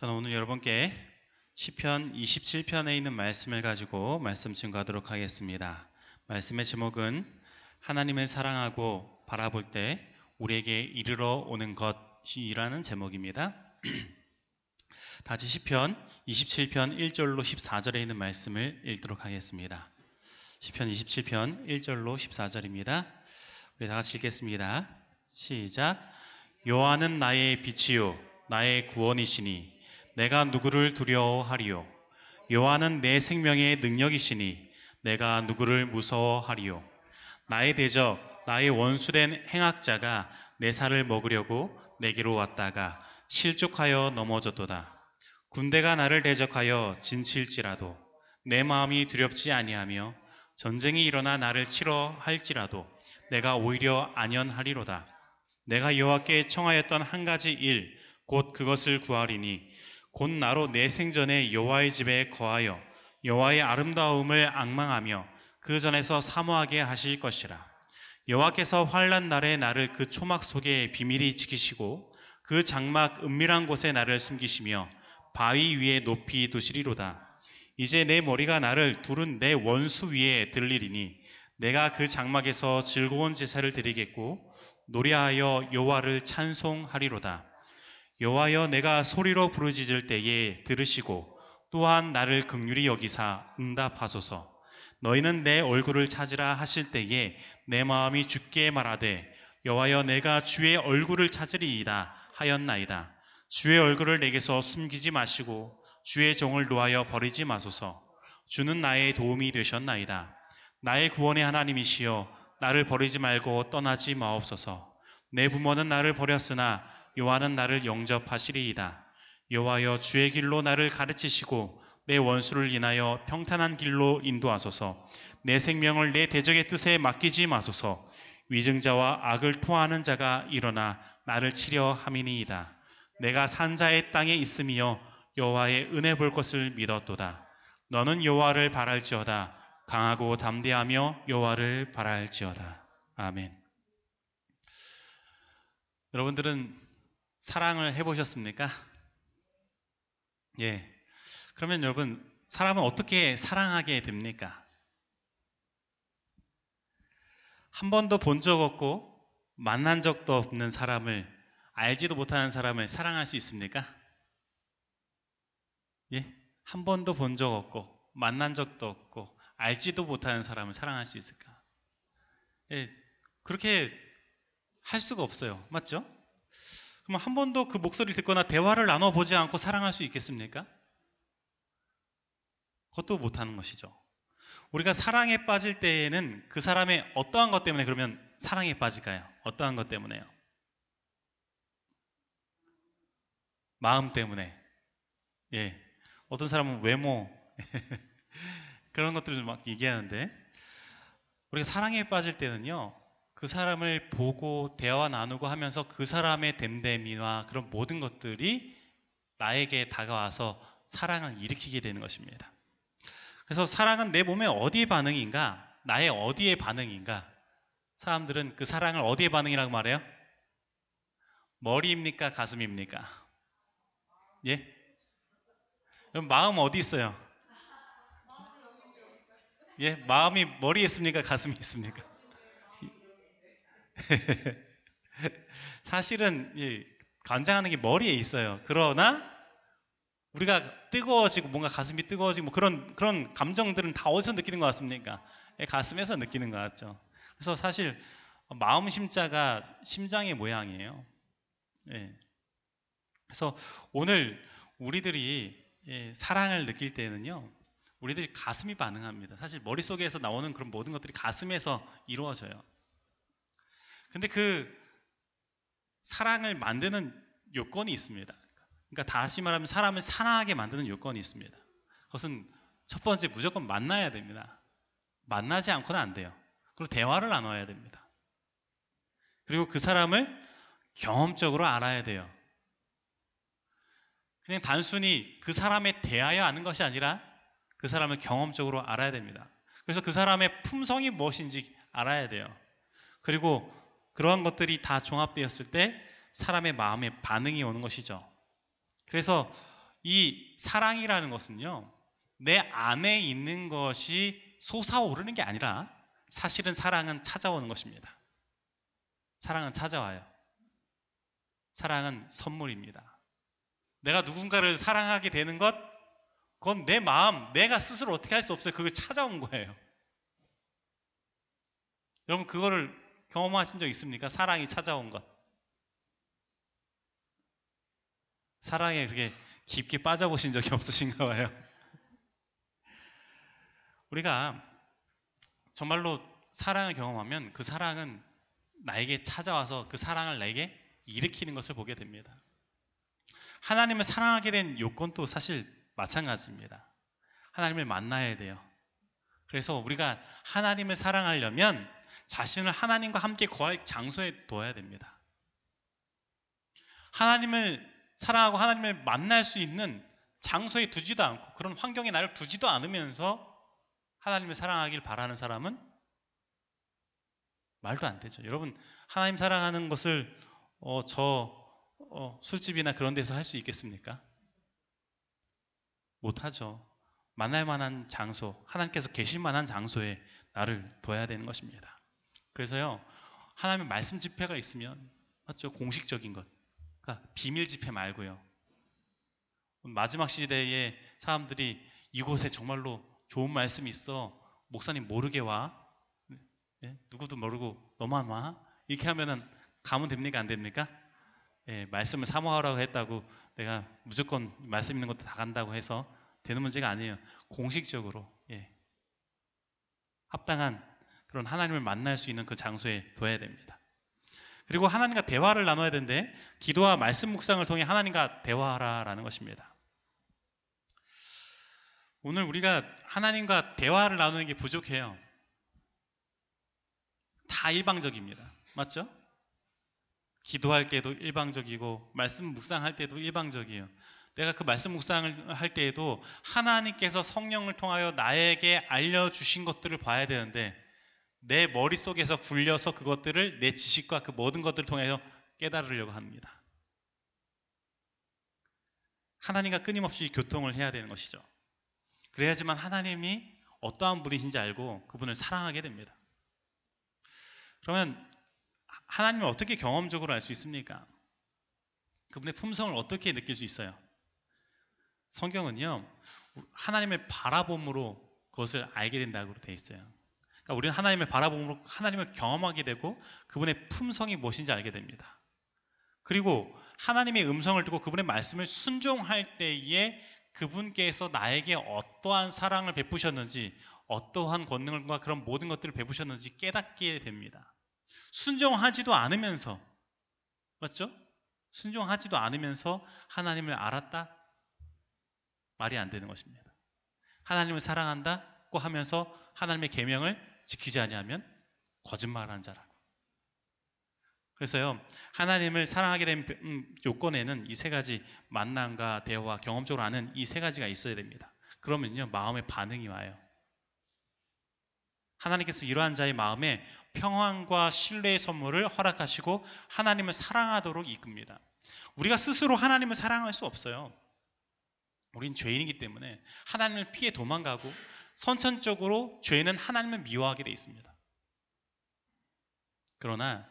저는 오늘 여러분께 시편 27편에 있는 말씀을 가지고 말씀 증거하도록 하겠습니다. 말씀의 제목은 하나님을 사랑하고 바라볼 때 우리에게 이르러 오는 것이라는 제목입니다. 다시 시편 27편 1절로 14절에 있는 말씀을 읽도록 하겠습니다. 시편 27편 1절로 14절입니다. 우리 다 같이 읽겠습니다. 시작. 여호와는 나의 빛이요 나의 구원이시니 내가 누구를 두려워하리요. 여호와는 내 생명의 능력이시니 내가 누구를 무서워하리요. 나의 대적 나의 원수된 행악자가 내 살을 먹으려고 내게로 왔다가 실족하여 넘어졌도다. 군대가 나를 대적하여 진칠지라도 내 마음이 두렵지 아니하며 전쟁이 일어나 나를 치러 할지라도 내가 오히려 안연하리로다. 내가 여호와께 청하였던 한 가지 일 곧 그것을 구하리니 곧 나로 내 생전에 여호와의 집에 거하여 여호와의 아름다움을 앙망하며 그 전에서 사모하게 하실 것이라. 여호와께서 환난 날에 나를 그 초막 속에 비밀히 지키시고 그 장막 은밀한 곳에 나를 숨기시며 바위 위에 높이 두시리로다. 이제 내 머리가 나를 두른 내 원수 위에 들리리니 내가 그 장막에서 즐거운 제사를 드리겠고 노래하여 여호와를 찬송하리로다. 여호와여 내가 소리로 부르짖을 때에 들으시고 또한 나를 긍휼히 여기사 응답하소서. 너희는 내 얼굴을 찾으라 하실 때에 내 마음이 주께 말하되 여호와여 내가 주의 얼굴을 찾으리이다 하였나이다. 주의 얼굴을 내게서 숨기지 마시고 주의 종을 놓아여 버리지 마소서. 주는 나의 도움이 되셨나이다. 나의 구원의 하나님이시여 나를 버리지 말고 떠나지 마옵소서. 내 부모는 나를 버렸으나 여호와는 나를 영접하시리이다. 여호와여 주의 길로 나를 가르치시고 내 원수를 인하여 평탄한 길로 인도하소서. 내 생명을 내 대적의 뜻에 맡기지 마소서. 위증자와 악을 토하는 자가 일어나 나를 치려 함이니이다. 내가 산자의 땅에 있으며 여호와의 은혜 볼 것을 믿었도다. 너는 여호와를 바랄지어다. 강하고 담대하며 여호와를 바랄지어다. 아멘. 여러분들은 사랑을 해보셨습니까? 예. 그러면 여러분, 사람은 어떻게 사랑하게 됩니까? 한 번도 본 적 없고 만난 적도 없는 사람을, 알지도 못하는 사람을 사랑할 수 있습니까? 예. 한 번도 본 적 없고 만난 적도 없고 알지도 못하는 사람을 사랑할 수 있을까? 예, 그렇게 할 수가 없어요. 맞죠? 그럼 한 번도 그 목소리를 듣거나 대화를 나눠보지 않고 사랑할 수 있겠습니까? 그것도 못하는 것이죠. 우리가 사랑에 빠질 때에는 그 사람의 어떠한 것 때문에 그러면 사랑에 빠질까요? 어떠한 것 때문에요? 마음 때문에. 예, 어떤 사람은 외모 그런 것들을 막 얘기하는데, 우리가 사랑에 빠질 때는요 그 사람을 보고 대화 나누고 하면서 그 사람의 됨됨이와 그런 모든 것들이 나에게 다가와서 사랑을 일으키게 되는 것입니다. 그래서 사랑은 내 몸의 어디의 반응인가, 나의 어디의 반응인가. 사람들은 그 사랑을 어디의 반응이라고 말해요? 머리입니까? 가슴입니까? 예? 그럼 마음 어디 있어요? 예, 마음이 머리에 있습니까? 가슴에 있습니까? 사실은 예, 관장하는 게 머리에 있어요. 그러나 우리가 뜨거워지고 뭔가 가슴이 뜨거워지고 뭐 그런 감정들은 다 어디서 느끼는 것 같습니까? 예, 가슴에서 느끼는 것 같죠. 그래서 사실 마음 심자가 심장의 모양이에요. 예. 그래서 오늘 우리들이 예, 사랑을 느낄 때는요 우리들이 가슴이 반응합니다. 사실 머릿속에서 나오는 그런 모든 것들이 가슴에서 이루어져요. 근데 그 사랑을 만드는 요건이 있습니다. 그러니까 다시 말하면 사람을 사랑하게 만드는 요건이 있습니다. 그것은 첫 번째 무조건 만나야 됩니다. 만나지 않고는 안 돼요. 그리고 대화를 나눠야 됩니다. 그리고 그 사람을 경험적으로 알아야 돼요. 그냥 단순히 그 사람에 대하여 아는 것이 아니라 그 사람을 경험적으로 알아야 됩니다. 그래서 그 사람의 품성이 무엇인지 알아야 돼요. 그리고 그러한 것들이 다 종합되었을 때 사람의 마음에 반응이 오는 것이죠. 그래서 이 사랑이라는 것은요, 내 안에 있는 것이 솟아오르는 게 아니라 사실은 사랑은 찾아오는 것입니다. 사랑은 찾아와요. 사랑은 선물입니다. 내가 누군가를 사랑하게 되는 것, 그건 내 마음, 내가 스스로 어떻게 할 수 없어요. 그게 찾아온 거예요. 여러분, 그거를 경험하신 적 있습니까? 사랑이 찾아온 것. 사랑에 그렇게 깊게 빠져보신 적이 없으신가 봐요. 우리가 정말로 사랑을 경험하면 그 사랑은 나에게 찾아와서 그 사랑을 나에게 일으키는 것을 보게 됩니다. 하나님을 사랑하게 된 요건도 사실 마찬가지입니다. 하나님을 만나야 돼요. 그래서 우리가 하나님을 사랑하려면 자신을 하나님과 함께 거할 장소에 둬야 됩니다. 하나님을 사랑하고 하나님을 만날 수 있는 장소에 두지도 않고 그런 환경에 나를 두지도 않으면서 하나님을 사랑하길 바라는 사람은 말도 안 되죠. 여러분, 하나님 사랑하는 것을 술집이나 그런 데서 할 수 있겠습니까? 못하죠. 만날 만한 장소, 하나님께서 계실 만한 장소에 나를 둬야 되는 것입니다. 그래서요, 하나님의 말씀 집회가 있으면, 맞죠? 공식적인 것, 그러니까 비밀 집회 말고요. 마지막 시대에 사람들이 이곳에 정말로 좋은 말씀이 있어, 목사님 모르게 와, 누구도 모르고 너만 와, 이렇게 하면은 가면 됩니까, 안 됩니까? 예, 말씀을 사모하라고 했다고 내가 무조건 말씀 있는 것도 다 간다고 해서 되는 문제가 아니에요. 공식적으로 합당한 그런 하나님을 만날 수 있는 그 장소에 둬야 됩니다. 그리고 하나님과 대화를 나눠야 되는데, 기도와 말씀 묵상을 통해 하나님과 대화하라라는 것입니다. 오늘 우리가 하나님과 대화를 나누는 게 부족해요. 다 일방적입니다. 맞죠? 기도할 때도 일방적이고 말씀 묵상할 때도 일방적이에요. 내가 그 말씀 묵상을 할 때에도 하나님께서 성령을 통하여 나에게 알려주신 것들을 봐야 되는데, 내 머릿속에서 굴려서 그것들을 내 지식과 그 모든 것들을 통해서 깨달으려고 합니다. 하나님과 끊임없이 교통을 해야 되는 것이죠. 그래야지만 하나님이 어떠한 분이신지 알고 그분을 사랑하게 됩니다. 그러면 하나님을 어떻게 경험적으로 알 수 있습니까? 그분의 품성을 어떻게 느낄 수 있어요? 성경은요, 하나님의 바라봄으로 그것을 알게 된다고 되어 있어요. 그러니까 우리는 하나님의 바라봄으로 하나님을 경험하게 되고 그분의 품성이 무엇인지 알게 됩니다. 그리고 하나님의 음성을 듣고 그분의 말씀을 순종할 때에 그분께서 나에게 어떠한 사랑을 베푸셨는지, 어떠한 권능과 그런 모든 것들을 베푸셨는지 깨닫게 됩니다. 순종하지도 않으면서, 맞죠? 순종하지도 않으면서 하나님을 알았다? 말이 안 되는 것입니다. 하나님을 사랑한다고 하면서 하나님의 계명을 지키지 아니하면 거짓말하는 자라고. 그래서요, 하나님을 사랑하게 된 요건에는 이 세 가지, 만남과 대화, 경험적으로 아는 이 세 가지가 있어야 됩니다. 그러면요, 마음의 반응이 와요. 하나님께서 이러한 자의 마음에 평안과 신뢰의 선물을 허락하시고 하나님을 사랑하도록 이끕니다. 우리가 스스로 하나님을 사랑할 수 없어요. 우린 죄인이기 때문에 하나님을 피해 도망가고, 선천적으로 죄는 하나님을 미워하게 돼 있습니다. 그러나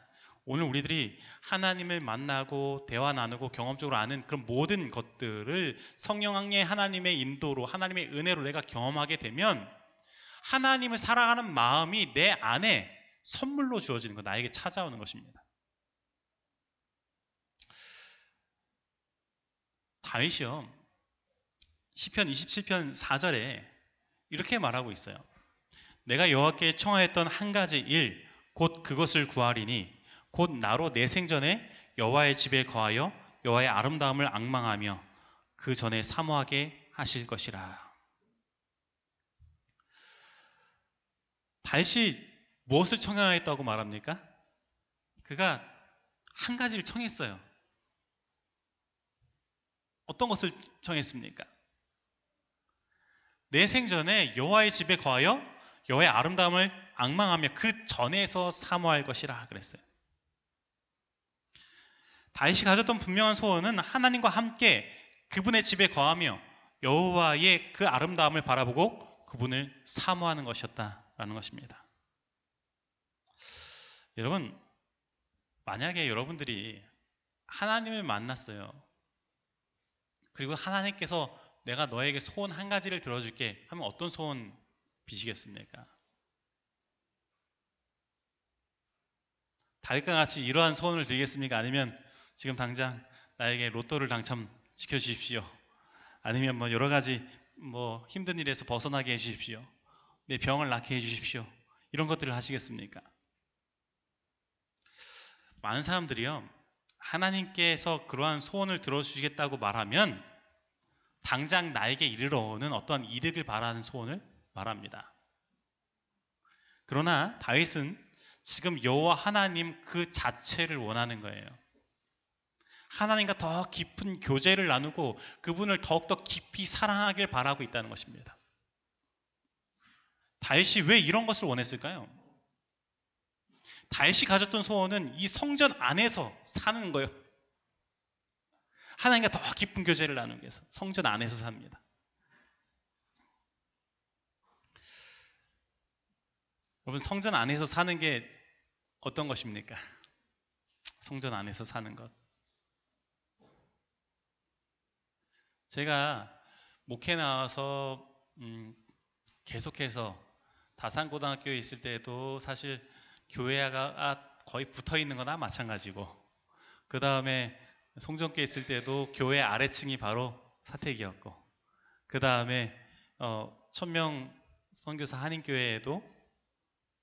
오늘 우리들이 하나님을 만나고 대화 나누고 경험적으로 아는 그런 모든 것들을 성령의 하나님의 인도로, 하나님의 은혜로 내가 경험하게 되면 하나님을 사랑하는 마음이 내 안에 선물로 주어지는 것, 나에게 찾아오는 것입니다. 다윗이요, 시편 27편 4절에 이렇게 말하고 있어요. 내가 여호와께 청하였던 한 가지 일, 곧 그것을 구하리니 곧 나로 내 생전에 여호와의 집에 거하여 여호와의 아름다움을 앙망하며 그 전에 사모하게 하실 것이라. 다윗이 무엇을 청하였다고 말합니까? 그가 한 가지를 청했어요. 어떤 것을 청했습니까? 내 생전에 여호와의 집에 거하여 여호와의 아름다움을 앙망하며 그 전에서 사모할 것이라 그랬어요. 다윗이 가졌던 분명한 소원은 하나님과 함께 그분의 집에 거하며 여호와의 그 아름다움을 바라보고 그분을 사모하는 것이었다라는 것입니다. 여러분, 만약에 여러분들이 하나님을 만났어요. 그리고 하나님께서 내가 너에게 소원 한 가지를 들어줄게 하면 어떤 소원 비시겠습니까? 다윗과 같이 이러한 소원을 드리겠습니까? 아니면 지금 당장 나에게 로또를 당첨시켜 주십시오. 아니면 뭐 여러 가지 뭐 힘든 일에서 벗어나게 해주십시오. 내 병을 낫게 해주십시오. 이런 것들을 하시겠습니까? 많은 사람들이요, 하나님께서 그러한 소원을 들어주시겠다고 말하면 당장 나에게 이르러 오는 어떠한 이득을 바라는 소원을 말합니다. 그러나 다윗은 지금 여호와 하나님 그 자체를 원하는 거예요. 하나님과 더 깊은 교제를 나누고 그분을 더욱더 깊이 사랑하길 바라고 있다는 것입니다. 다윗이 왜 이런 것을 원했을까요? 다윗이 가졌던 소원은 이 성전 안에서 사는 거예요. 하나님과 더 깊은 교제를 나누기 위해서 성전 안에서 삽니다. 여러분, 성전 안에서 사는 게 어떤 것입니까? 성전 안에서 사는 것. 제가 목회 나와서 계속해서 다산고등학교에 있을 때도 사실 교회가 거의 붙어있는 거나 마찬가지고, 그 다음에 송정교에 있을 때도 교회 아래층이 바로 사택이었고, 그 다음에 천명 선교사 한인교회에도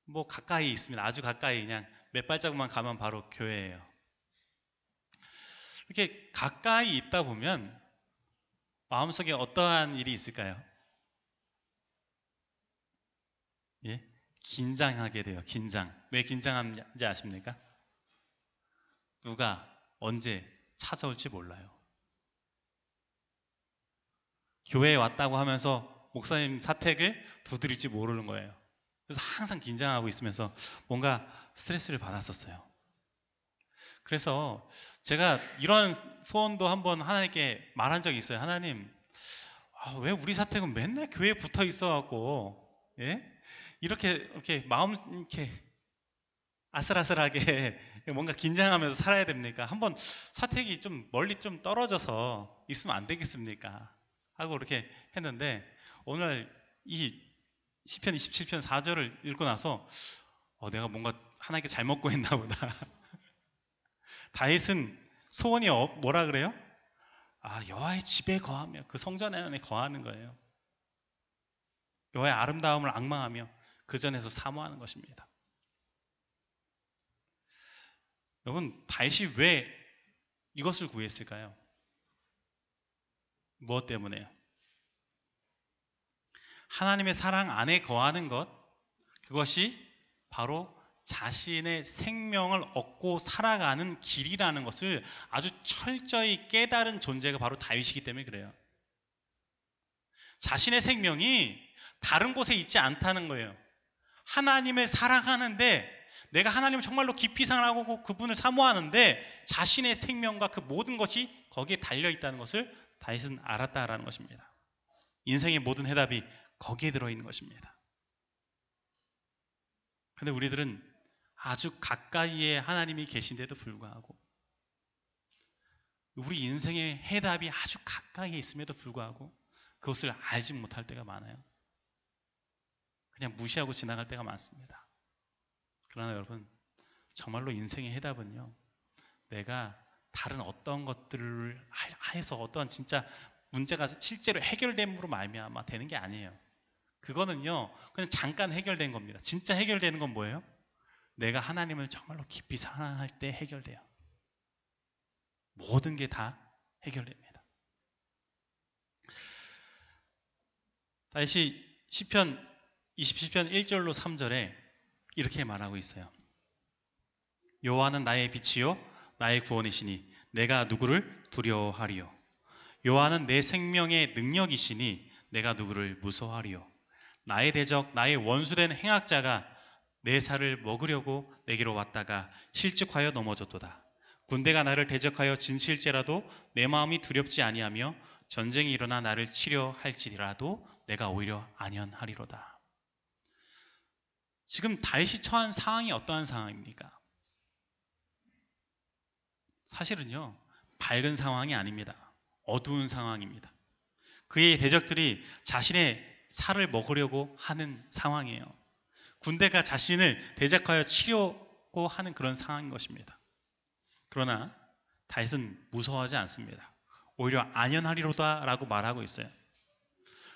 뭐 가까이 있습니다. 아주 가까이 그냥 몇 발자국만 가면 바로 교회예요. 이렇게 가까이 있다 보면 마음속에 어떠한 일이 있을까요? 예? 긴장하게 돼요. 긴장. 왜 긴장하는지 아십니까? 누가 언제 찾아올지 몰라요. 교회에 왔다고 하면서 목사님 사택을 두드릴지 모르는 거예요. 그래서 항상 긴장하고 있으면서 뭔가 스트레스를 받았었어요. 그래서 제가 이런 소원도 한번 하나님께 말한 적이 있어요. 하나님, 왜 우리 사택은 맨날 교회에 붙어 있어갖고, 예? 이렇게 마음 이렇게 아슬아슬하게 뭔가 긴장하면서 살아야 됩니까? 한번 사택이 좀 멀리 좀 떨어져서 있으면 안 되겠습니까? 하고 이렇게 했는데, 오늘 이 시편 27편 4절을 읽고 나서 내가 뭔가 하나님께 잘 먹고 했나 보다. 다윗은 소원이 뭐라 그래요? 여호와의 집에 거하며, 그 성전 안에 거하는 거예요. 여호와의 아름다움을 앙망하며 그 전에서 사모하는 것입니다. 여러분, 다윗이 왜 이것을 구했을까요? 무엇 때문에요? 하나님의 사랑 안에 거하는 것, 그것이 바로 자신의 생명을 얻고 살아가는 길이라는 것을 아주 철저히 깨달은 존재가 바로 다윗이기 때문에 그래요. 자신의 생명이 다른 곳에 있지 않다는 거예요. 하나님을 사랑하는데, 내가 하나님을 정말로 깊이 사랑하고 그분을 사모하는데 자신의 생명과 그 모든 것이 거기에 달려있다는 것을 다윗은 알았다라는 것입니다. 인생의 모든 해답이 거기에 들어있는 것입니다. 근데 우리들은 아주 가까이에 하나님이 계신데도 불구하고, 우리 인생의 해답이 아주 가까이에 있음에도 불구하고 그것을 알지 못할 때가 많아요. 그냥 무시하고 지나갈 때가 많습니다. 그러나 여러분, 정말로 인생의 해답은요, 내가 다른 어떤 것들을 해서 어떤 진짜 문제가 실제로 해결됨으로 말미암아 되는 게 아니에요. 그거는요, 그냥 잠깐 해결된 겁니다. 진짜 해결되는 건 뭐예요? 내가 하나님을 정말로 깊이 사랑할 때 해결돼요. 모든 게 다 해결됩니다. 다시 시편 27편 1절로 3절에 이렇게 말하고 있어요. 여호와는 나의 빛이요 나의 구원이시니 내가 누구를 두려워하리요. 여호와는 내 생명의 능력이시니 내가 누구를 무서워하리요. 나의 대적, 나의 원수된 행악자가 내 살을 먹으려고 내게로 왔다가 실직하여 넘어졌도다. 군대가 나를 대적하여 진실제라도 내 마음이 두렵지 아니하며 전쟁이 일어나 나를 치려할지라도 내가 오히려 안연하리로다. 지금 다윗이 처한 상황이 어떠한 상황입니까? 사실은요, 밝은 상황이 아닙니다. 어두운 상황입니다. 그의 대적들이 자신의 살을 먹으려고 하는 상황이에요. 군대가 자신을 대적하여 치려고 하는 그런 상황인 것입니다. 그러나 다윗은 무서워하지 않습니다. 오히려 안연하리로다 라고 말하고 있어요.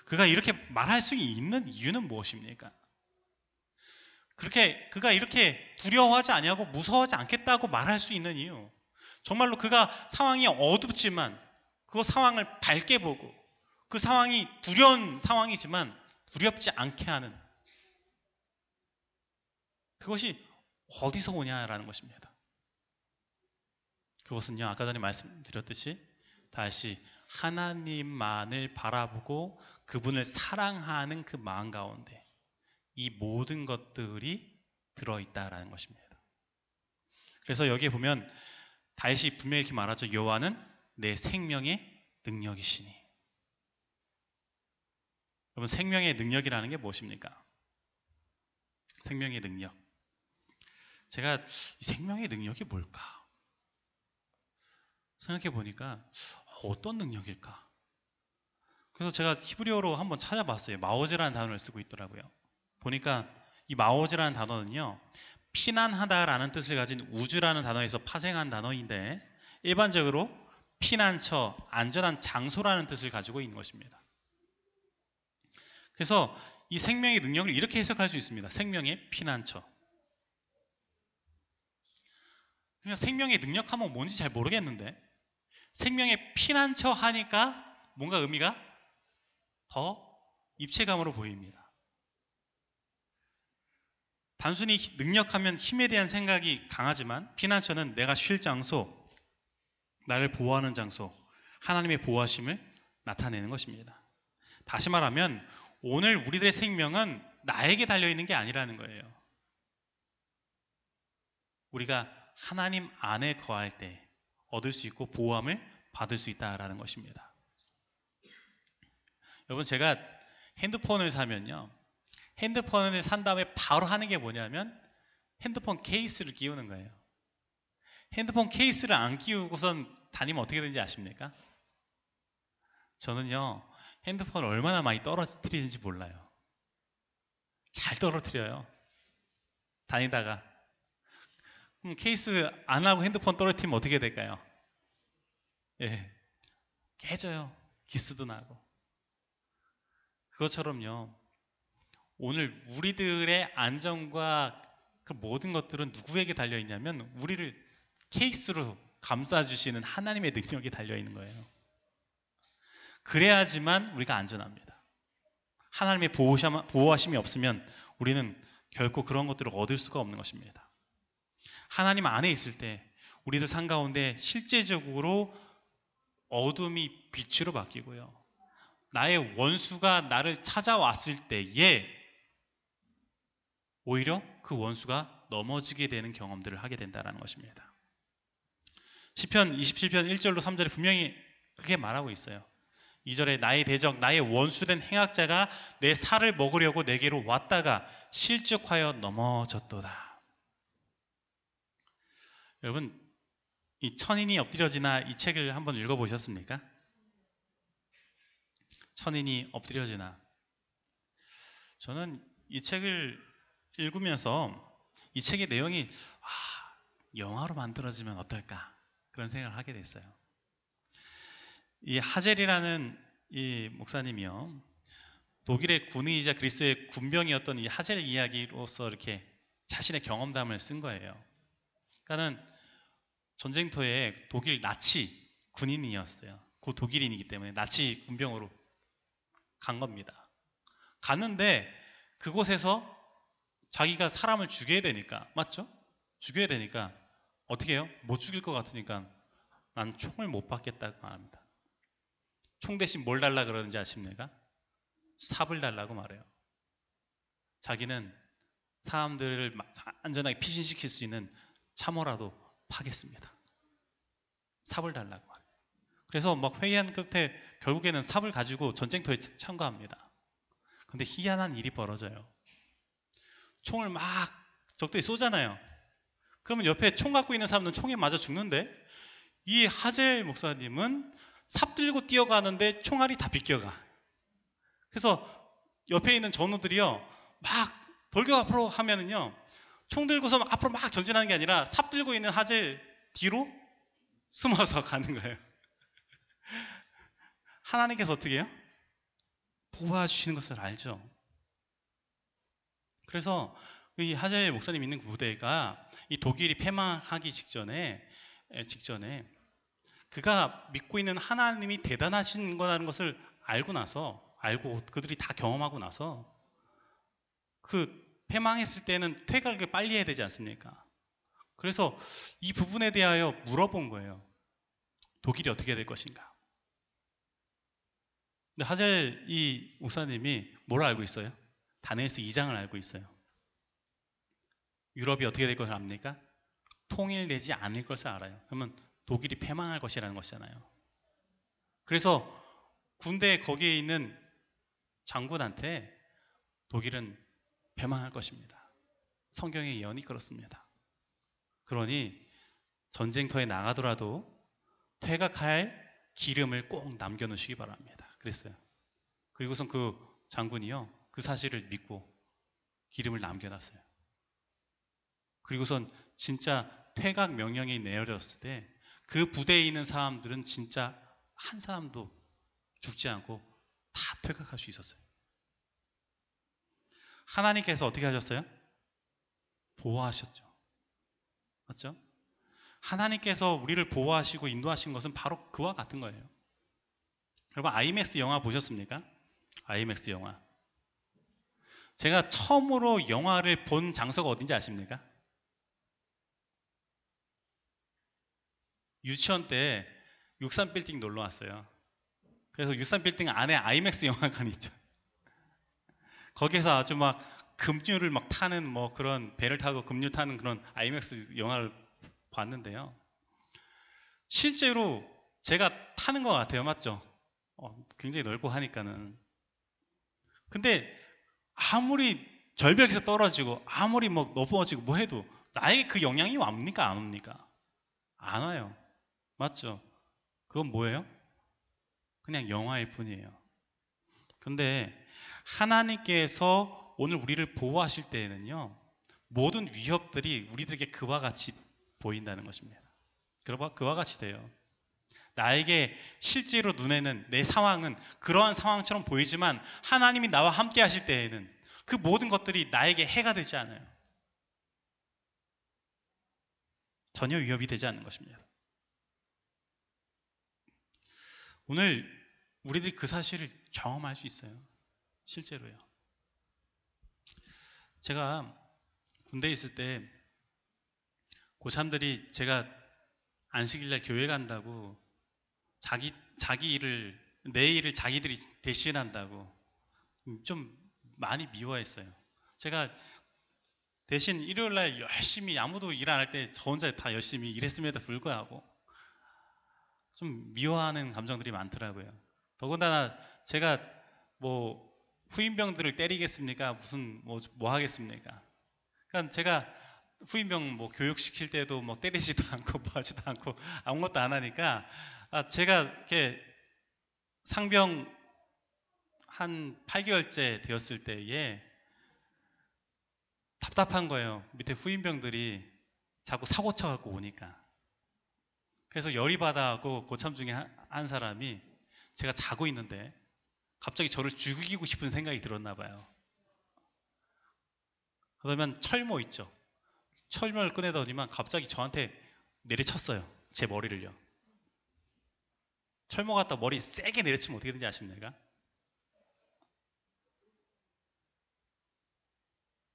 그가 이렇게 말할 수 있는 이유는 무엇입니까? 그가 이렇게 두려워하지 않냐고, 무서워하지 않겠다고 말할 수 있는 이유, 정말로 그가 상황이 어둡지만 그 상황을 밝게 보고, 그 상황이 두려운 상황이지만 두렵지 않게 하는, 그것이 어디서 오냐라는 것입니다. 그것은요, 아까 전에 말씀드렸듯이 다시 하나님만을 바라보고 그분을 사랑하는 그 마음 가운데 이 모든 것들이 들어있다라는 것입니다. 그래서 여기에 보면 다윗이 분명히 이렇게 말하죠. 여호와는 내 생명의 능력이시니. 여러분, 생명의 능력이라는 게 무엇입니까? 생명의 능력. 제가 이 생명의 능력이 뭘까 생각해 보니까 어떤 능력일까? 그래서 제가 히브리어로 한번 찾아봤어요. 마오즈라는 단어를 쓰고 있더라고요. 보니까 이 마오즈라는 단어는요, 피난하다라는 뜻을 가진 우주라는 단어에서 파생한 단어인데, 일반적으로 피난처, 안전한 장소라는 뜻을 가지고 있는 것입니다. 그래서 이 생명의 능력을 이렇게 해석할 수 있습니다. 생명의 피난처. 그냥 생명의 능력하면 뭔지 잘 모르겠는데, 생명의 피난처 하니까 뭔가 의미가 더 입체감으로 보입니다. 단순히 능력하면 힘에 대한 생각이 강하지만, 피난처는 내가 쉴 장소, 나를 보호하는 장소, 하나님의 보호하심을 나타내는 것입니다. 다시 말하면 오늘 우리들의 생명은 나에게 달려있는 게 아니라는 거예요. 우리가 하나님 안에 거할 때 얻을 수 있고 보호함을 받을 수 있다라는 것입니다. 여러분, 제가 핸드폰을 사면요, 핸드폰을 산 다음에 바로 하는 게 뭐냐면 핸드폰 케이스를 끼우는 거예요. 핸드폰 케이스를 안 끼우고선 다니면 어떻게 되는지 아십니까? 저는요, 핸드폰을 얼마나 많이 떨어뜨리는지 몰라요. 잘 떨어뜨려요, 다니다가. 그럼 케이스 안 하고 핸드폰 떨어뜨리면 어떻게 될까요? 예, 깨져요. 기스도 나고. 그것처럼요, 오늘 우리들의 안전과 그 모든 것들은 누구에게 달려있냐면 우리를 케이스로 감싸주시는 하나님의 능력이 달려있는 거예요. 그래야지만 우리가 안전합니다. 하나님의 보호하심이 없으면 우리는 결코 그런 것들을 얻을 수가 없는 것입니다. 하나님 안에 있을 때 우리들 삶 가운데 실제적으로 어둠이 빛으로 바뀌고요, 나의 원수가 나를 찾아왔을 때에 오히려 그 원수가 넘어지게 되는 경험들을 하게 된다는 것입니다. 시편 27편 1절로 3절에 분명히 그렇게 말하고 있어요. 2절에 나의 대적, 나의 원수된 행악자가 내 살을 먹으려고 내게로 왔다가 실족하여 넘어졌도다. 여러분, 이 천인이 엎드려지나 이 책을 한번 읽어보셨습니까? 천인이 엎드려지나. 저는 이 책을 읽으면서 이 책의 내용이 영화로 만들어지면 어떨까, 그런 생각을 하게 됐어요. 이 하젤이라는 이 목사님이요, 독일의 군의이자 그리스의 군병이었던 이 하젤 이야기로서 이렇게 자신의 경험담을 쓴 거예요. 그러니까는 전쟁터에 독일 나치 군인이었어요. 그 독일인이기 때문에 나치 군병으로 간 겁니다. 갔는데 그곳에서 자기가 사람을 죽여야 되니까, 맞죠? 죽여야 되니까 어떻게 해요? 못 죽일 것 같으니까 난 총을 못 받겠다고 말합니다. 총 대신 뭘 달라 그러는지 아십니까? 삽을 달라고 말해요. 자기는 사람들을 안전하게 피신시킬 수 있는 참호라도 파겠습니다. 삽을 달라고 말해요. 그래서 막 회의한 끝에 결국에는 삽을 가지고 전쟁터에 참가합니다. 근데 희한한 일이 벌어져요. 총을 막 적들이 쏘잖아요. 그러면 옆에 총 갖고 있는 사람은 총에 맞아 죽는데 이 하재 목사님은 삽 들고 뛰어가는데 총알이 다 비껴가. 그래서 옆에 있는 전우들이요 막 돌격 앞으로 하면은요 총 들고서 막 앞으로 막 전진하는 게 아니라 삽 들고 있는 하재 뒤로 숨어서 가는 거예요. 하나님께서 어떻게 해요? 도와주시는 것을 알죠. 그래서 이 하재 목사님 있는 부대가 이 독일이 패망하기 직전에 그가 믿고 있는 하나님이 대단하신 거라는 것을 알고 그들이 다 경험하고 나서 그 패망했을 때는 퇴각을 빨리 해야 되지 않습니까? 그래서 이 부분에 대하여 물어본 거예요. 독일이 어떻게 될 것인가? 근데 하젤 이 목사님이 뭘 알고 있어요? 다니엘서 2장을 알고 있어요. 유럽이 어떻게 될 것을 압니까? 통일되지 않을 것을 알아요. 그러면 독일이 패망할 것이라는 것이잖아요. 그래서 군대 거기에 있는 장군한테 독일은 패망할 것입니다. 성경의 예언이 그렇습니다. 그러니 전쟁터에 나가더라도 퇴각할 기름을 꼭 남겨놓으시기 바랍니다. 그랬어요. 그리고선 그 장군이요 그 사실을 믿고 기름을 남겨놨어요. 그리고선 진짜 퇴각 명령이 내려졌을 때 그 부대에 있는 사람들은 진짜 한 사람도 죽지 않고 다 퇴각할 수 있었어요. 하나님께서 어떻게 하셨어요? 보호하셨죠. 맞죠? 하나님께서 우리를 보호하시고 인도하신 것은 바로 그와 같은 거예요. 여러분 IMAX 영화 보셨습니까? IMAX 영화. 제가 처음으로 영화를 본 장소가 어딘지 아십니까? 유치원 때 63빌딩 놀러 왔어요. 그래서 63빌딩 안에 IMAX 영화관이 있죠. 거기에서 아주 막 급류를 막 타는 뭐 그런 배를 타고 급류 타는 그런 IMAX 영화를 봤는데요. 실제로 제가 타는 것 같아요. 맞죠? 굉장히 넓고 하니까는. 근데 아무리 절벽에서 떨어지고 아무리 뭐 넘어지고 뭐 해도 나에게 그 영향이 옵니까? 안 옵니까? 안 와요. 맞죠? 그건 뭐예요? 그냥 영화일 뿐이에요. 근데 하나님께서 오늘 우리를 보호하실 때에는요 모든 위협들이 우리들에게 그와 같이 보인다는 것입니다. 그와 같이 돼요. 나에게 실제로 눈에는 내 상황은 그러한 상황처럼 보이지만 하나님이 나와 함께 하실 때에는 그 모든 것들이 나에게 해가 되지 않아요. 전혀 위협이 되지 않는 것입니다. 오늘 우리들이 그 사실을 경험할 수 있어요. 실제로요. 제가 군대에 있을 때 고3들이 제가 안식일날 교회 간다고 자기 일을 내 일을 자기들이 대신한다고 좀 많이 미워했어요. 제가 대신 일요일날 열심히 아무도 일 안 할 때 저 혼자 다 열심히 일했음에도 불구하고 좀 미워하는 감정들이 많더라고요. 더군다나 제가 뭐 후임병들을 때리겠습니까? 무슨 뭐 하겠습니까? 그러니까 제가 후임병 뭐 교육시킬 때도 뭐 때리지도 않고 뭐 하지도 않고 아무것도 안 하니까 제가 이렇게 상병 한 8개월째 되었을 때에 답답한 거예요. 밑에 후임병들이 자꾸 사고 쳐갖고 오니까. 그래서 열이 받아갖고 고참 중에 한 사람이 제가 자고 있는데 갑자기 저를 죽이고 싶은 생각이 들었나 봐요. 그러면 철모 있죠. 철모를 꺼내더니만 갑자기 저한테 내리쳤어요. 제 머리를요. 철모 갖다 머리 세게 내리치면 어떻게 되는지 아십니까?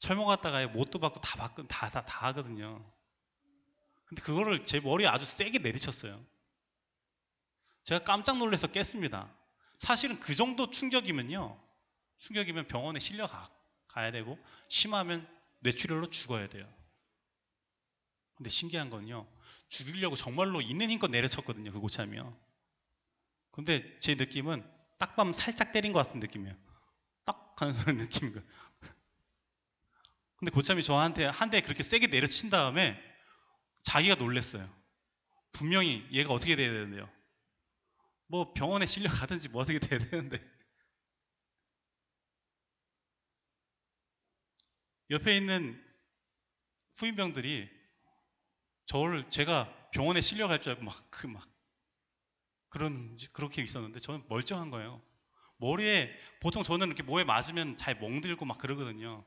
철모 갖다가 못도 받고 다 하거든요. 근데 그거를 제 머리에 아주 세게 내리쳤어요. 제가 깜짝 놀라서 깼습니다. 사실은 그 정도 충격이면 병원에 실려가야 되고 심하면 뇌출혈로 죽어야 돼요. 근데 신기한 건요 죽이려고 정말로 있는 힘껏 내려쳤거든요. 그 고참이요. 근데 제 느낌은 딱밤 살짝 때린 것 같은 느낌이에요. 딱 하는 그런 느낌인 거예요. 근데 고참이 저한테 한 대 그렇게 세게 내려친 다음에 자기가 놀랬어요. 분명히 얘가 어떻게 돼야 되는데요? 뭐 병원에 실려가든지 뭐 어떻게 돼야 되는데. 옆에 있는 후임병들이 저를, 제가 병원에 실려갈 줄 알고 그렇게 있었는데 저는 멀쩡한 거예요. 머리에, 보통 저는 이렇게 뭐에 맞으면 잘 멍들고 막 그러거든요.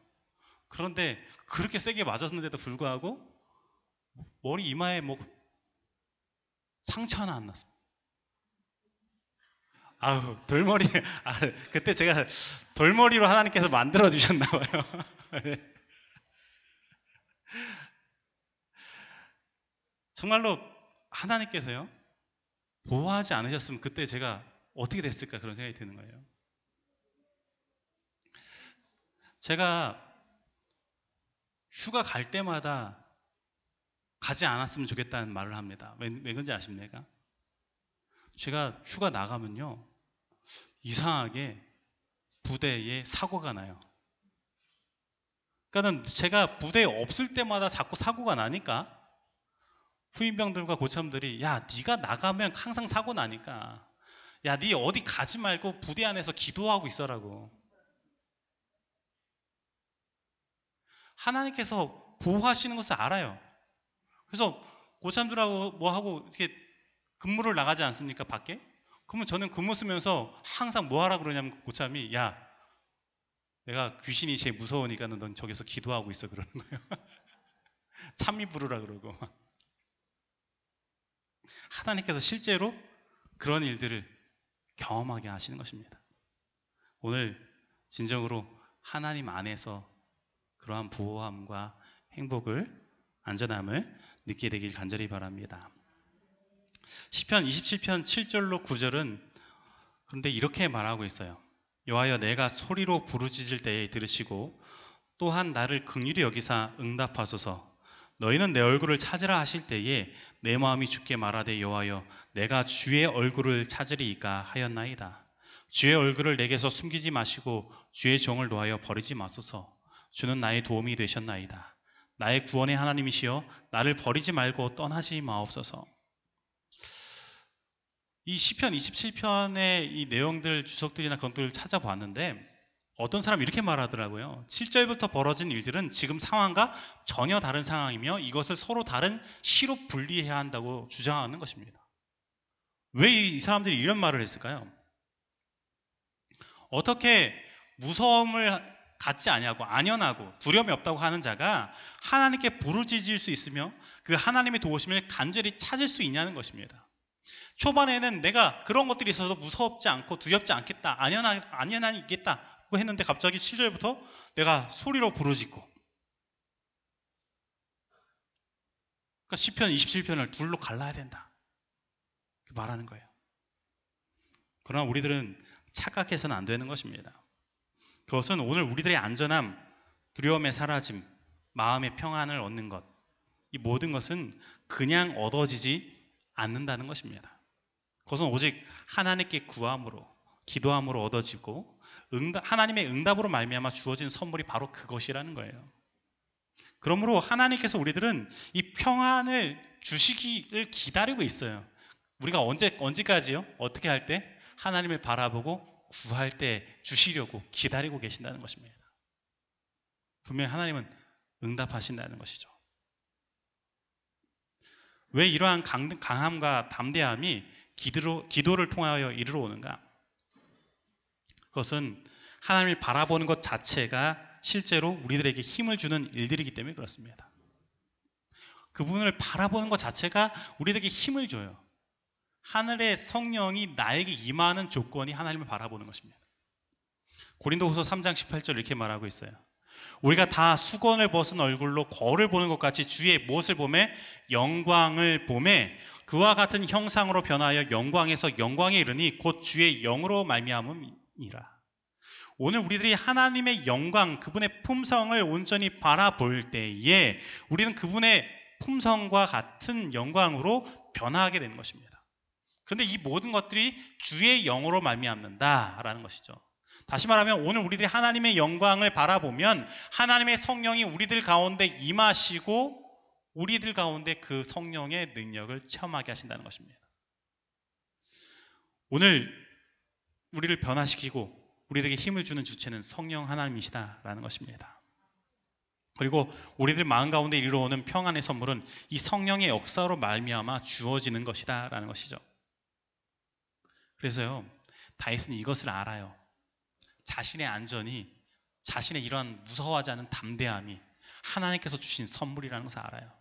그런데 그렇게 세게 맞았는데도 불구하고 머리 이마에 뭐 상처 하나 안 났습니다. 아우, 돌머리. 아, 그때 제가 돌머리로 하나님께서 만들어 주셨나 봐요. 정말로 하나님께서요, 보호하지 않으셨으면 그때 제가 어떻게 됐을까, 그런 생각이 드는 거예요. 제가 휴가 갈 때마다 가지 않았으면 좋겠다는 말을 합니다. 왜 그런지 아십니까? 제가 휴가 나가면요, 이상하게 부대에 사고가 나요. 그러니까 제가 부대에 없을 때마다 자꾸 사고가 나니까 후임병들과 고참들이, 야, 네가 나가면 항상 사고 나니까, 야, 네 어디 가지 말고 부대 안에서 기도하고 있어라고. 하나님께서 보호하시는 것을 알아요. 그래서 고참들하고 뭐하고 이렇게 근무를 나가지 않습니까, 밖에? 그러면 저는 근무 쓰면서 항상 뭐하라 그러냐면 고참이, 야, 내가 귀신이 제일 무서우니까 넌 저기서 기도하고 있어, 그러는 거예요. 찬미 부르라 그러고. 하나님께서 실제로 그런 일들을 경험하게 하시는 것입니다. 오늘 진정으로 하나님 안에서 그러한 보호함과 행복을, 안전함을 느끼게 되길 간절히 바랍니다. 시편 27편 7절로 9절은 그런데 이렇게 말하고 있어요. 여호와여, 내가 소리로 부르짖을 때에 들으시고 또한 나를 긍휼히 여기사 응답하소서. 너희는 내 얼굴을 찾으라 하실 때에 내 마음이 주께 말하되, 여호와여, 내가 주의 얼굴을 찾으리이까 하였나이다. 주의 얼굴을 내게서 숨기지 마시고 주의 종을 놓아여 버리지 마소서. 주는 나의 도움이 되셨나이다. 나의 구원의 하나님이시여, 나를 버리지 말고 떠나지 마옵소서. 이 시편 27편의 이 내용들, 주석들이나 건들을 찾아봤는데 어떤 사람이 이렇게 말하더라고요. 7절부터 벌어진 일들은 지금 상황과 전혀 다른 상황이며 이것을 서로 다른 시로 분리해야 한다고 주장하는 것입니다. 왜 이 사람들이 이런 말을 했을까요? 어떻게 무서움을 갖지 아니하고 안연하고 두려움이 없다고 하는 자가 하나님께 부르짖을 수 있으며 그 하나님의 도우심을 간절히 찾을 수 있냐는 것입니다. 초반에는 내가 그런 것들이 있어서 무섭지 않고 두렵지 않겠다, 안연하겠다 했는데 갑자기 7절부터 내가 소리로 부르짖고, 그러니까 시편 27편을 둘로 갈라야 된다 말하는 거예요. 그러나 우리들은 착각해서는 안 되는 것입니다. 그것은 오늘 우리들의 안전함, 두려움의 사라짐, 마음의 평안을 얻는 것, 이 모든 것은 그냥 얻어지지 않는다는 것입니다. 그것은 오직 하나님께 구함으로, 기도함으로 얻어지고 하나님의 응답으로 말미암아 주어진 선물이 바로 그것이라는 거예요. 그러므로 하나님께서 우리들은 이 평안을 주시기를 기다리고 있어요. 우리가 언제까지요? 어떻게 할 때? 하나님을 바라보고 구할 때 주시려고 기다리고 계신다는 것입니다. 분명히 하나님은 응답하신다는 것이죠. 왜 이러한 강함과 담대함이 기도를 통하여 이르러 오는가? 그것은 하나님을 바라보는 것 자체가 실제로 우리들에게 힘을 주는 일들이기 때문에 그렇습니다. 그분을 바라보는 것 자체가 우리들에게 힘을 줘요. 하늘의 성령이 나에게 임하는 조건이 하나님을 바라보는 것입니다. 고린도후서 3장 18절 이렇게 말하고 있어요. 우리가 다 수건을 벗은 얼굴로 거울을 보는 것 같이 주의 무엇을 보매? 영광을 보매 그와 같은 형상으로 변하여 영광에서 영광에 이르니 곧 주의 영으로 말미암음 이라. 오늘 우리들이 하나님의 영광, 그분의 품성을 온전히 바라볼 때에 우리는 그분의 품성과 같은 영광으로 변화하게 되는 것입니다. 그런데 이 모든 것들이 주의 영으로 말미암는다라는 것이죠. 다시 말하면 오늘 우리들이 하나님의 영광을 바라보면 하나님의 성령이 우리들 가운데 임하시고 우리들 가운데 그 성령의 능력을 체험하게 하신다는 것입니다. 오늘 우리를 변화시키고 우리에게 힘을 주는 주체는 성령 하나님이시다라는 것입니다. 그리고 우리들 마음 가운데 이루어오는 평안의 선물은 이 성령의 역사로 말미암아 주어지는 것이다라는 것이죠. 그래서요, 다윗은 이것을 알아요. 자신의 안전이, 자신의 이러한 무서워하지 않은 담대함이 하나님께서 주신 선물이라는 것을 알아요.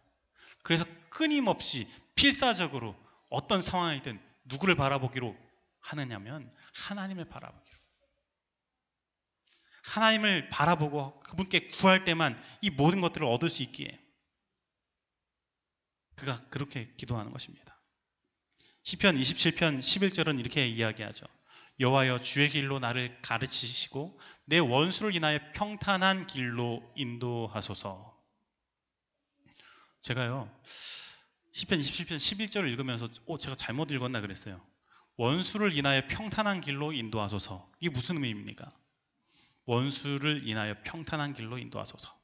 그래서 끊임없이 필사적으로 어떤 상황이든 누구를 바라보기로 하느냐면 하나님을 바라보기로. 하나님을 바라보고 그분께 구할 때만 이 모든 것들을 얻을 수 있기에 그가 그렇게 기도하는 것입니다. 시편 27편 11절은 이렇게 이야기하죠. 여호와여 주의 길로 나를 가르치시고 내 원수를 인하여 평탄한 길로 인도하소서. 제가요 시편 27편 11절을 읽으면서 제가 잘못 읽었나 그랬어요. 원수를 인하여 평탄한 길로 인도하소서. 이게 무슨 의미입니까? 원수를 인하여 평탄한 길로 인도하소서.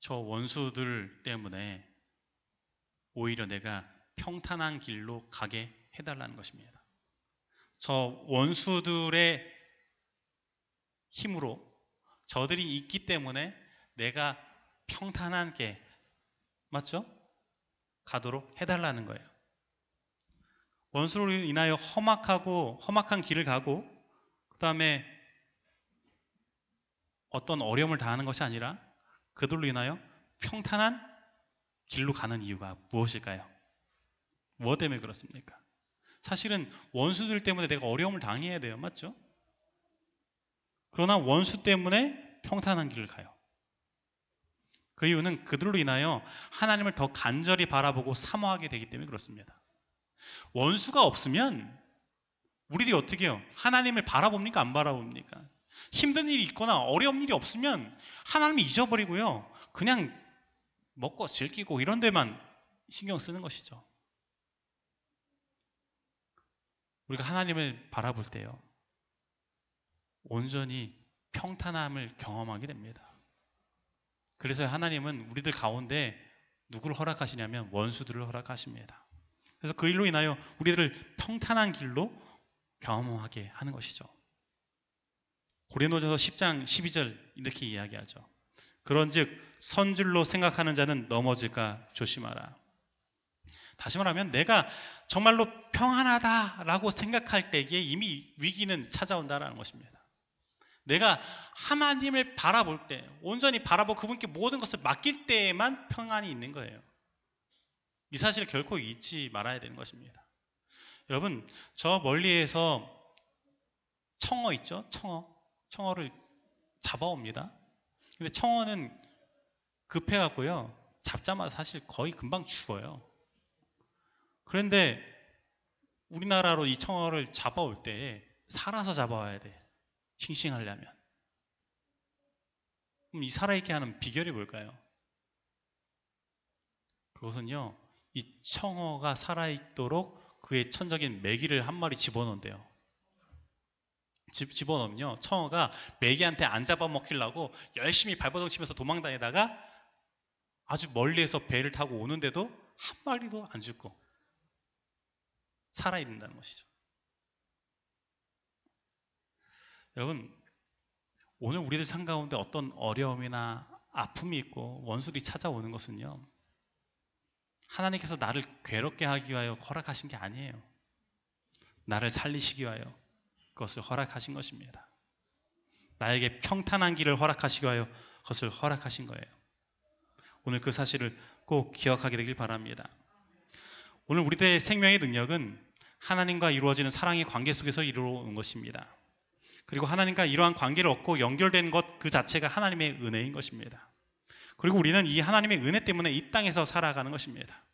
저 원수들 때문에 오히려 내가 평탄한 길로 가게 해달라는 것입니다. 저 원수들의 힘으로 저들이 있기 때문에 내가 평탄하게, 맞죠? 가도록 해달라는 거예요. 원수로 인하여 험악한 길을 가고 그 다음에 어떤 어려움을 당하는 것이 아니라 그들로 인하여 평탄한 길로 가는 이유가 무엇일까요? 무엇 때문에 그렇습니까? 사실은 원수들 때문에 내가 어려움을 당해야 돼요. 맞죠? 그러나 원수 때문에 평탄한 길을 가요. 그 이유는 그들로 인하여 하나님을 더 간절히 바라보고 사모하게 되기 때문에 그렇습니다. 원수가 없으면 우리들이 어떻게 해요? 하나님을 바라봅니까? 안 바라봅니까? 힘든 일이 있거나 어려운 일이 없으면 하나님을 잊어버리고요, 그냥 먹고 즐기고 이런 데만 신경 쓰는 것이죠. 우리가 하나님을 바라볼 때요, 온전히 평탄함을 경험하게 됩니다. 그래서 하나님은 우리들 가운데 누구를 허락하시냐면 원수들을 허락하십니다. 그래서 그 일로 인하여 우리들을 평탄한 길로 경험하게 하는 것이죠. 고린도전서 10장 12절 이렇게 이야기하죠. 그런즉 선줄로 생각하는 자는 넘어질까 조심하라. 다시 말하면 내가 정말로 평안하다라고 생각할 때에 이미 위기는 찾아온다라는 것입니다. 내가 하나님을 바라볼 때, 온전히 바라보고 그분께 모든 것을 맡길 때에만 평안이 있는 거예요. 이 사실을 결코 잊지 말아야 되는 것입니다. 여러분, 저 멀리에서 청어 있죠? 청어를 잡아옵니다. 근데 청어는 급해갖고요, 잡자마자 사실 거의 금방 죽어요. 그런데 우리나라로 이 청어를 잡아올 때 살아서 잡아와야 돼. 싱싱하려면. 그럼 이 살아있게 하는 비결이 뭘까요? 그것은요, 이 청어가 살아있도록 그의 천적인 메기를 한 마리 집어넣는데요. 집어넣으면요, 청어가 메기한테 안 잡아먹히려고 열심히 발버둥 치면서 도망다니다가 아주 멀리에서 배를 타고 오는데도 한 마리도 안 죽고 살아있는다는 것이죠. 여러분, 오늘 우리들 삶 가운데 어떤 어려움이나 아픔이 있고 원수들이 찾아오는 것은요, 하나님께서 나를 괴롭게 하기 위하여 허락하신 게 아니에요. 나를 살리시기 위하여 그것을 허락하신 것입니다. 나에게 평탄한 길을 허락하시기 위하여 그것을 허락하신 거예요. 오늘 그 사실을 꼭 기억하게 되길 바랍니다. 오늘 우리들의 생명의 능력은 하나님과 이루어지는 사랑의 관계 속에서 이루어온 것입니다. 그리고 하나님과 이러한 관계를 얻고 연결된 것 그 자체가 하나님의 은혜인 것입니다. 그리고 우리는 이 하나님의 은혜 때문에 이 땅에서 살아가는 것입니다.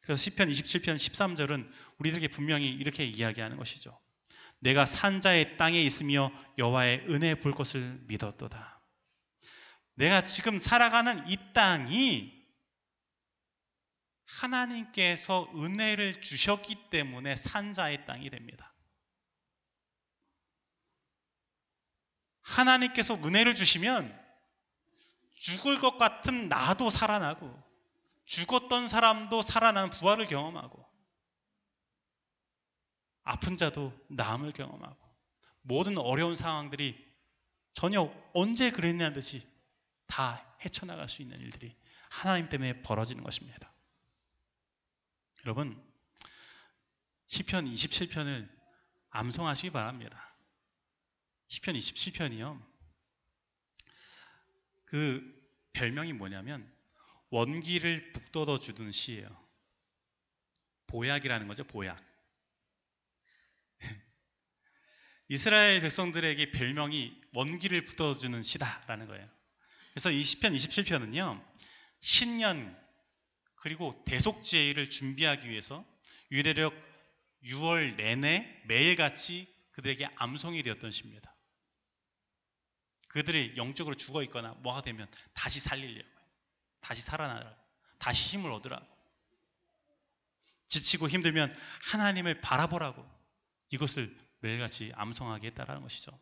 그래서 시편 27편 13절은 우리들에게 분명히 이렇게 이야기하는 것이죠. 내가 산자의 땅에 있으며 여호와의 은혜에 볼 것을 믿었도다. 내가 지금 살아가는 이 땅이 하나님께서 은혜를 주셨기 때문에 산자의 땅이 됩니다. 하나님께서 은혜를 주시면 죽을 것 같은 나도 살아나고 죽었던 사람도 살아난 부활을 경험하고 아픈 자도 나음을 경험하고 모든 어려운 상황들이 전혀 언제 그랬냐는 듯이 다 헤쳐나갈 수 있는 일들이 하나님 때문에 벌어지는 것입니다. 여러분, 시편 27편을 암송하시기 바랍니다. 시편 27편이요, 그 별명이 뭐냐면 원기를 북돋워 주는 시예요. 보약이라는 거죠, 보약. 이스라엘 백성들에게 별명이 원기를 북돋워 주는 시다라는 거예요. 그래서 이 시편 27편은요, 신년 그리고 대속제의를 준비하기 위해서 유대력 6월 내내 매일같이 그들에게 암송이 되었던 시입니다. 그들이 영적으로 죽어 있거나 뭐가 되면 다시 살리려고, 다시 살아나라고, 다시 힘을 얻으라고, 지치고 힘들면 하나님을 바라보라고, 이것을 매일같이 암송하게 했다라는 것이죠.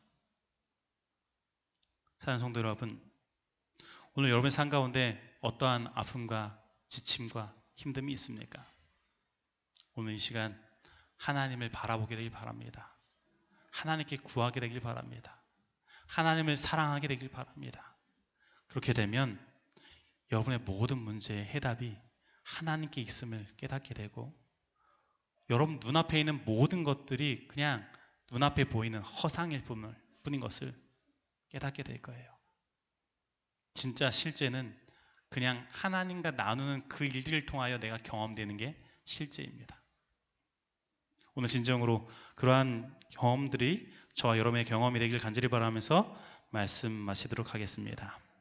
사랑하는 성도 여러분, 오늘 여러분의 삶 가운데 어떠한 아픔과 지침과 힘듦이 있습니까? 오늘 이 시간 하나님을 바라보게 되길 바랍니다. 하나님께 구하게 되길 바랍니다. 하나님을 사랑하게 되길 바랍니다. 그렇게 되면 여러분의 모든 문제의 해답이 하나님께 있음을 깨닫게 되고, 여러분 눈앞에 있는 모든 것들이 그냥 눈앞에 보이는 허상일 뿐인 것을 깨닫게 될 거예요. 진짜 실제는 그냥 하나님과 나누는 그 일들을 통하여 내가 경험되는 게 실제입니다. 오늘 진정으로 그러한 경험들이 저와 여러분의 경험이 되길 간절히 바라면서 말씀 마치도록 하겠습니다.